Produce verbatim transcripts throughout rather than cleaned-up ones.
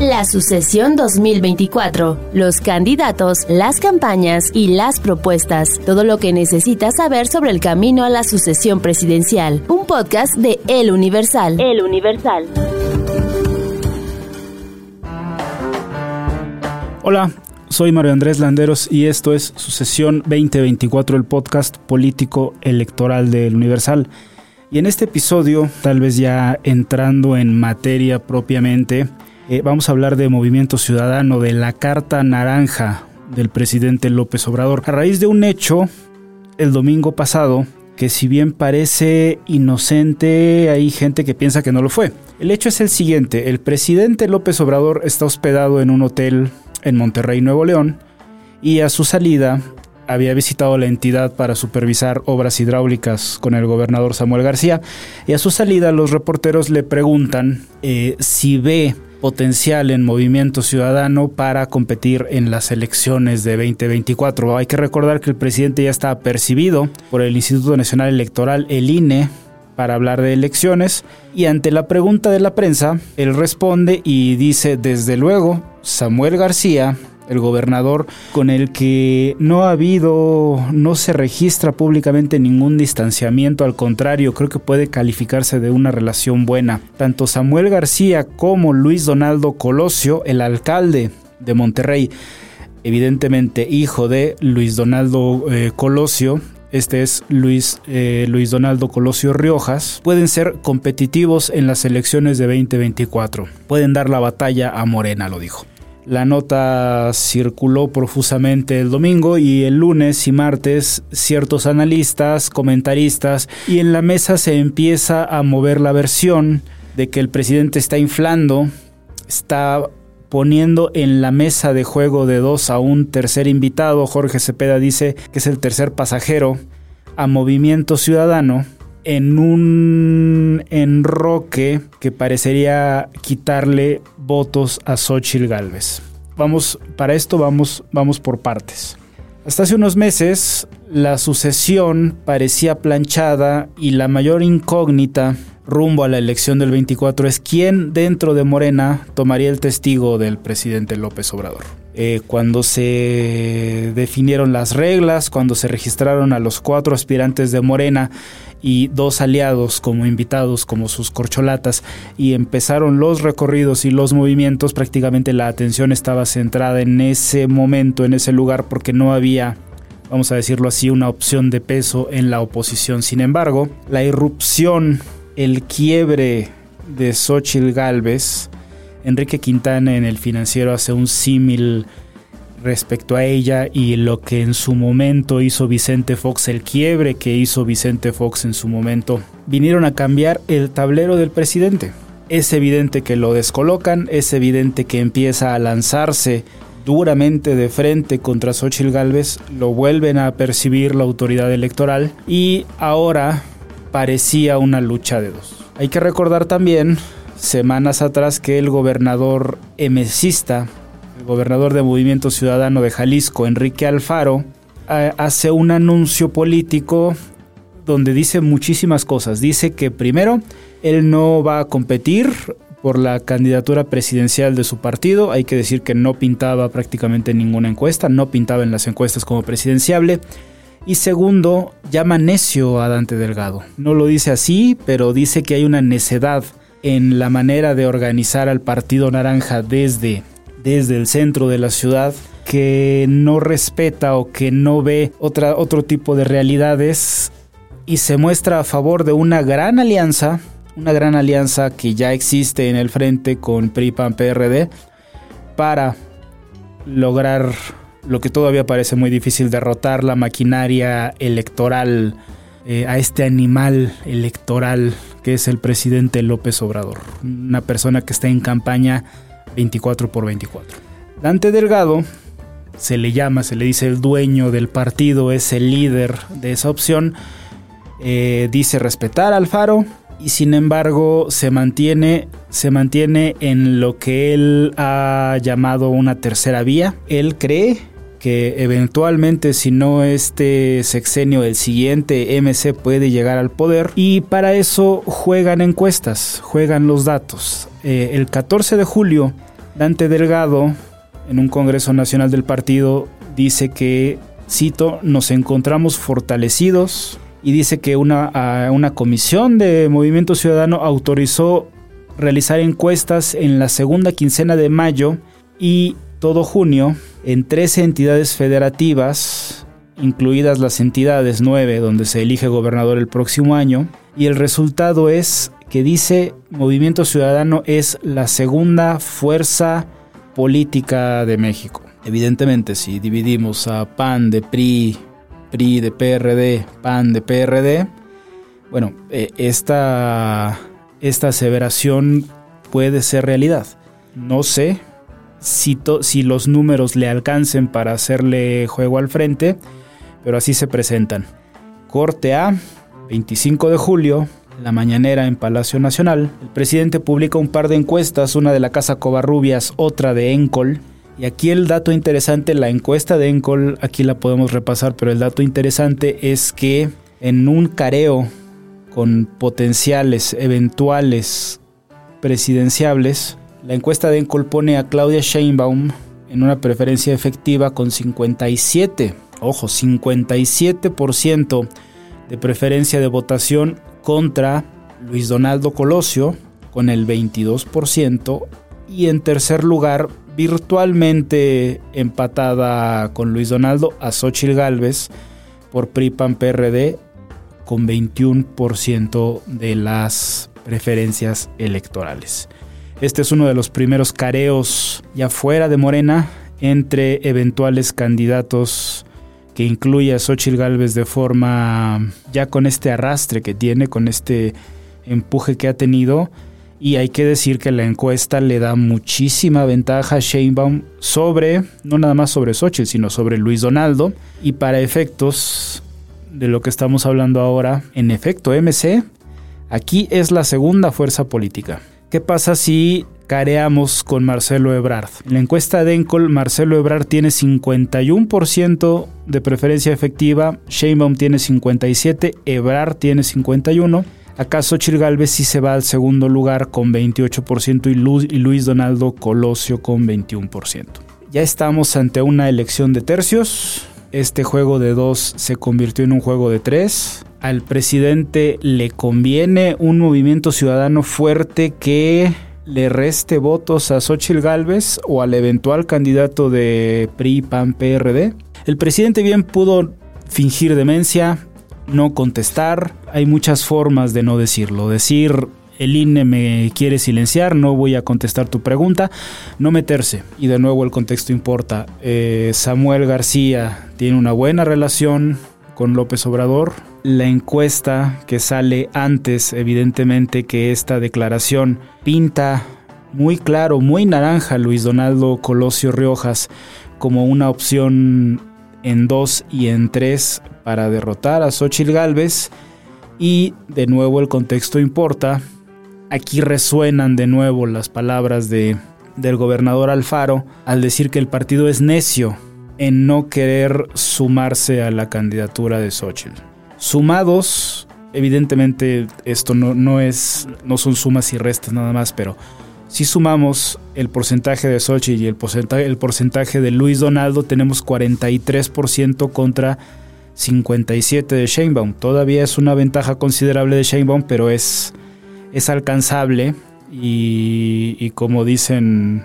La sucesión dos mil veinticuatro, los candidatos, las campañas y las propuestas, todo lo que necesitas saber sobre el camino a la sucesión presidencial. Un podcast de El Universal. El Universal. Hola, soy Mario Andrés Landeros y esto es Sucesión veinte veinticuatro, el podcast político electoral de El Universal. Y en este episodio, tal vez ya entrando en materia propiamente, Eh, vamos a hablar de Movimiento Ciudadano, de la Carta Naranja del presidente López Obrador. A raíz de un hecho el domingo pasado, que si bien parece inocente, hay gente que piensa que no lo fue. El hecho es el siguiente: el presidente López Obrador está hospedado en un hotel en Monterrey, Nuevo León, y a su salida había visitado la entidad para supervisar obras hidráulicas con el gobernador Samuel García, y a su salida los reporteros le preguntan eh, si ve potencial en Movimiento Ciudadano para competir en las elecciones de veinte veinticuatro. Hay que recordar que el presidente ya está apercibido por el Instituto Nacional Electoral, el I N E, para hablar de elecciones, y ante la pregunta de la prensa, él responde y dice: desde luego, Samuel García, el gobernador con el que no ha habido, no se registra públicamente ningún distanciamiento, al contrario, creo que puede calificarse de una relación buena. Tanto Samuel García como Luis Donaldo Colosio, el alcalde de Monterrey, evidentemente hijo de Luis Donaldo eh, Colosio, este es Luis, eh, Luis Donaldo Colosio Riojas, pueden ser competitivos en las elecciones de veinte veinticuatro. Pueden dar la batalla a Morena, lo dijo. La nota circuló profusamente el domingo, y el lunes y martes ciertos analistas, comentaristas, y en la mesa se empieza a mover la versión de que el presidente está inflando, está poniendo en la mesa de juego de dos a un tercer invitado. Jorge Cepeda dice que es el tercer pasajero a Movimiento Ciudadano, en un enroque que parecería quitarle votos a Xochitl Galvez. Vamos, para esto vamos, vamos por partes. Hasta hace unos meses la sucesión parecía planchada, y la mayor incógnita rumbo a la elección del veinticuatro es quién dentro de Morena tomaría el testigo del presidente López Obrador. Eh, cuando se definieron las reglas, cuando se registraron a los cuatro aspirantes de Morena y dos aliados como invitados, como sus corcholatas, y empezaron los recorridos y los movimientos, prácticamente la atención estaba centrada en ese momento, en ese lugar, porque no había, vamos a decirlo así, una opción de peso en la oposición. Sin embargo, la irrupción, el quiebre de Xochitl Galvez, Enrique Quintana en El Financiero hace un símil respecto a ella y lo que en su momento hizo Vicente Fox, el quiebre que hizo Vicente Fox en su momento, vinieron a cambiar el tablero del presidente. Es evidente que lo descolocan, es evidente que empieza a lanzarse duramente de frente contra Xochitl Galvez, lo vuelven a percibir la autoridad electoral, y ahora parecía una lucha de dos. Hay que recordar también semanas atrás que el gobernador emesista, el gobernador de Movimiento Ciudadano de Jalisco, Enrique Alfaro, hace un anuncio político donde dice muchísimas cosas. Dice que primero, él no va a competir por la candidatura presidencial de su partido. Hay que decir que no pintaba prácticamente ninguna encuesta, no pintaba en las encuestas como presidenciable. Y segundo, llama necio a Dante Delgado. No lo dice así, pero dice que hay una necedad en la manera de organizar al Partido Naranja desde, desde el centro de la ciudad, que no respeta o que no ve otra, otro tipo de realidades, y se muestra a favor de una gran alianza, una gran alianza que ya existe en el frente con P R I, P A N, P R D, para lograr lo que todavía parece muy difícil: derrotar la maquinaria electoral, eh, a este animal electoral que es el presidente López Obrador, una persona que está en campaña veinticuatro por veinticuatro. Dante Delgado se le llama, se le dice el dueño del partido, es el líder de esa opción, eh, dice respetar a Alfaro y sin embargo se mantiene, se mantiene en lo que él ha llamado una tercera vía. Él cree que eventualmente, si no este sexenio, el siguiente, M C puede llegar al poder, y para eso juegan encuestas, juegan los datos. Eh, el catorce de julio, Dante Delgado, en un congreso nacional del partido, dice que, cito, nos encontramos fortalecidos, y dice que una, una comisión de Movimiento Ciudadano autorizó realizar encuestas en la segunda quincena de mayo y todo junio en trece entidades federativas, incluidas las entidades nueve donde se elige gobernador el próximo año, y el resultado es que dice Movimiento Ciudadano es la segunda fuerza política de México. Evidentemente, si dividimos a P A N de P R I, P R I de P R D, P A N de P R D, bueno, esta, esta aseveración puede ser realidad. No sé si, to, si los números le alcancen para hacerle juego al frente, pero así se presentan. Corte A, veinticinco de julio, la mañanera en Palacio Nacional. El presidente publica un par de encuestas, una de la Casa Covarrubias, otra de Encol. Y aquí el dato interesante, la encuesta de Encol, aquí la podemos repasar, pero el dato interesante es que en un careo con potenciales, eventuales presidenciables, la encuesta de Encol pone a Claudia Sheinbaum en una preferencia efectiva con cincuenta y siete, ojo, cincuenta y siete por ciento de preferencia de votación contra Luis Donaldo Colosio con el veintidós por ciento y en tercer lugar, virtualmente empatada con Luis Donaldo, a Xochitl Galvez por P R I P A N P R D con veintiuno por ciento de las preferencias electorales. Este es uno de los primeros careos ya fuera de Morena entre eventuales candidatos que incluye a Xochitl Galvez de forma ya con este arrastre que tiene, con este empuje que ha tenido. Y hay que decir que la encuesta le da muchísima ventaja a Sheinbaum sobre, no nada más sobre Xochitl, sino sobre Luis Donaldo. Y para efectos de lo que estamos hablando ahora, en efecto, M C, aquí es la segunda fuerza política. ¿Qué pasa si careamos con Marcelo Ebrard? En la encuesta de Encol, Marcelo Ebrard tiene cincuenta y uno por ciento de preferencia efectiva, Sheinbaum tiene cincuenta y siete por ciento, Ebrard tiene cincuenta y uno por ciento. Acá Xochitl Galvez sí se va al segundo lugar con veintiocho por ciento y, Lu- y Luis Donaldo Colosio con veintiuno por ciento. Ya estamos ante una elección de tercios. Este juego de dos se convirtió en un juego de tres. Al presidente le conviene un Movimiento Ciudadano fuerte que le reste votos a Xochitl Galvez o al eventual candidato de P R I P A N P R D. El presidente bien pudo fingir demencia, no contestar. Hay muchas formas de no decirlo. Decir, el I N E me quiere silenciar, no voy a contestar tu pregunta. No meterse. Y de nuevo el contexto importa. Eh, Samuel García tiene una buena relación con López Obrador. La encuesta que sale antes, evidentemente, que esta declaración pinta muy claro, muy naranja, Luis Donaldo Colosio Riojas como una opción en dos y en tres para derrotar a Xochitl Galvez. Y de nuevo el contexto importa. Aquí resuenan de nuevo las palabras de, del gobernador Alfaro al decir que el partido es necio en no querer sumarse a la candidatura de Xochitl. Sumados, evidentemente esto no, no es, no son sumas y restas nada más, pero si sumamos el porcentaje de Xochitl y el porcentaje, el porcentaje de Luis Donaldo, tenemos cuarenta y tres por ciento contra cincuenta y siete por ciento de Sheinbaum. Todavía es una ventaja considerable de Sheinbaum, pero es, es alcanzable y, y como dicen,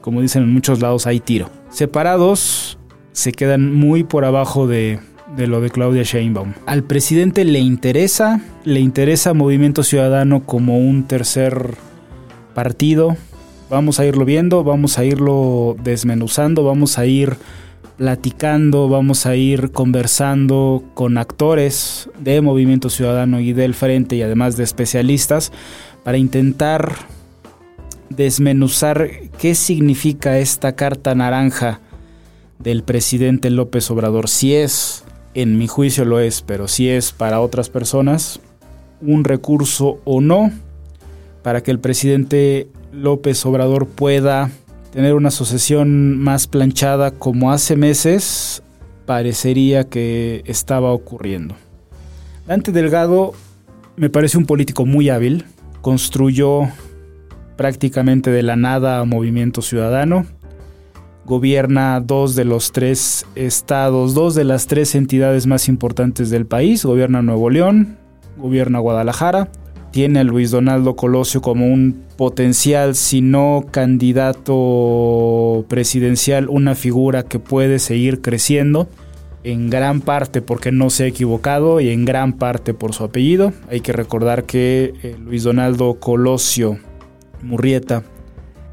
como dicen en muchos lados, hay tiro. Separados se quedan muy por abajo de, de lo de Claudia Sheinbaum. Al presidente le interesa, le interesa Movimiento Ciudadano como un tercer partido. Vamos a irlo viendo, vamos a irlo desmenuzando, vamos a ir platicando, vamos a ir conversando con actores de Movimiento Ciudadano y del Frente y además de especialistas para intentar desmenuzar qué significa esta carta naranja del presidente López Obrador. Si es, en mi juicio lo es, pero si es para otras personas un recurso o no para que el presidente López Obrador pueda tener una sucesión más planchada, como hace meses parecería que estaba ocurriendo. Dante Delgado me parece un político muy hábil, construyó prácticamente de la nada a Movimiento Ciudadano, gobierna dos de los tres estados, dos de las tres entidades más importantes del país, gobierna Nuevo León, gobierna Guadalajara, tiene a Luis Donaldo Colosio como un potencial, si no candidato presidencial, una figura que puede seguir creciendo, en gran parte porque no se ha equivocado y en gran parte por su apellido. Hay que recordar que eh, Luis Donaldo Colosio Murrieta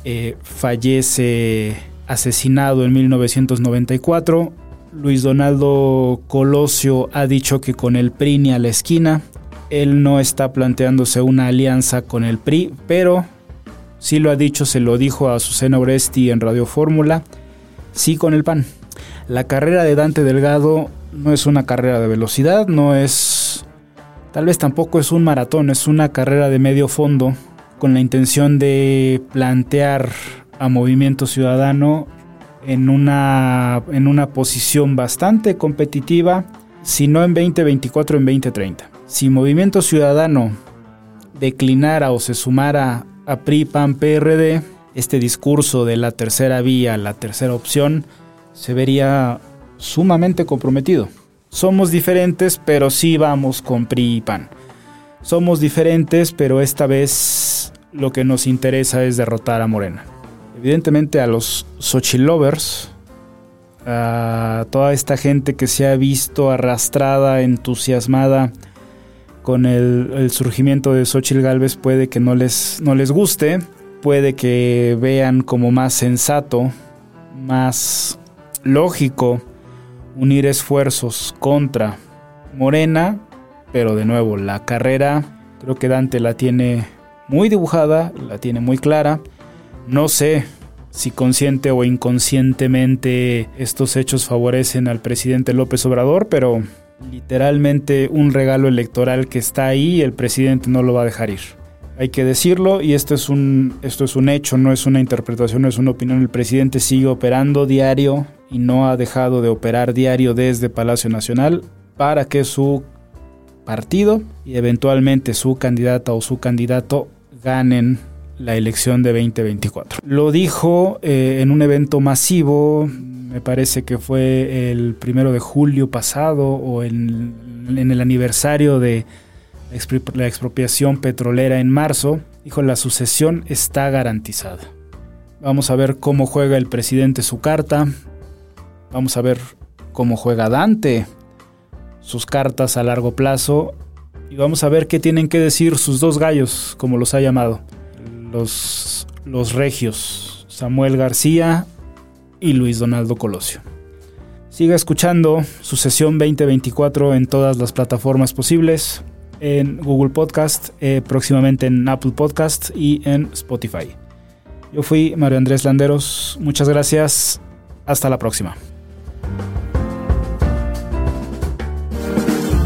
eh, fallece asesinado en mil novecientos noventa y cuatro. Luis Donaldo Colosio ha dicho que con el P R I ni a la esquina. Él no está planteándose una alianza con el P R I, pero sí lo ha dicho, se lo dijo a Susana Oresti en Radio Fórmula, sí con el P A N. La carrera de Dante Delgado no es una carrera de velocidad, no es, tal vez tampoco es un maratón, es una carrera de medio fondo con la intención de plantear a Movimiento Ciudadano en una, en una posición bastante competitiva, si no en veinte veinticuatro, en veinte treinta. Si Movimiento Ciudadano declinara o se sumara a P R I, P A N, P R D, este discurso de la tercera vía, la tercera opción, se vería sumamente comprometido. Somos diferentes, pero sí vamos con P R I y P A N. Somos diferentes, pero esta vez lo que nos interesa es derrotar a Morena. Evidentemente a los Xochitlovers, a toda esta gente que se ha visto arrastrada, entusiasmada, con el, el surgimiento de Xochitl Galvez, puede que no les, no les guste, puede que vean como más sensato, más lógico unir esfuerzos contra Morena, pero de nuevo la carrera creo que Dante la tiene muy dibujada, la tiene muy clara. No sé si consciente o inconscientemente estos hechos favorecen al presidente López Obrador, pero literalmente un regalo electoral que está ahí y el presidente no lo va a dejar ir. Hay que decirlo, y esto es un, esto es un hecho, no es una interpretación, no es una opinión. El presidente sigue operando diario y no ha dejado de operar diario desde Palacio Nacional para que su partido y eventualmente su candidata o su candidato ganen la elección de veinte veinticuatro. Lo dijo eh, en un evento masivo, me parece que fue el primero de julio pasado o en, en el aniversario de la expropiación petrolera en marzo, dijo: la sucesión está garantizada. Vamos a ver cómo juega el presidente su carta, vamos a ver cómo juega Dante sus cartas a largo plazo y vamos a ver qué tienen que decir sus dos gallos, como los ha llamado, los, los regios, Samuel García y Luis Donaldo Colosio. Siga escuchando Sucesión veinte veinticuatro en todas las plataformas posibles, en Google Podcast, eh, próximamente en Apple Podcast y en Spotify. Yo fui Mario Andrés Landeros, muchas gracias, hasta la próxima.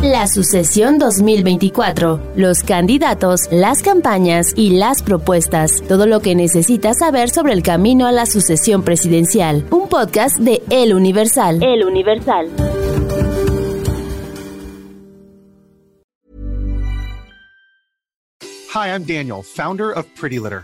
La Sucesión dos mil veinticuatro, los candidatos, las campañas y las propuestas, todo lo que necesitas saber sobre el camino a la sucesión presidencial, un podcast de El Universal. El Universal. Hi, I'm Daniel, founder of Pretty Litter.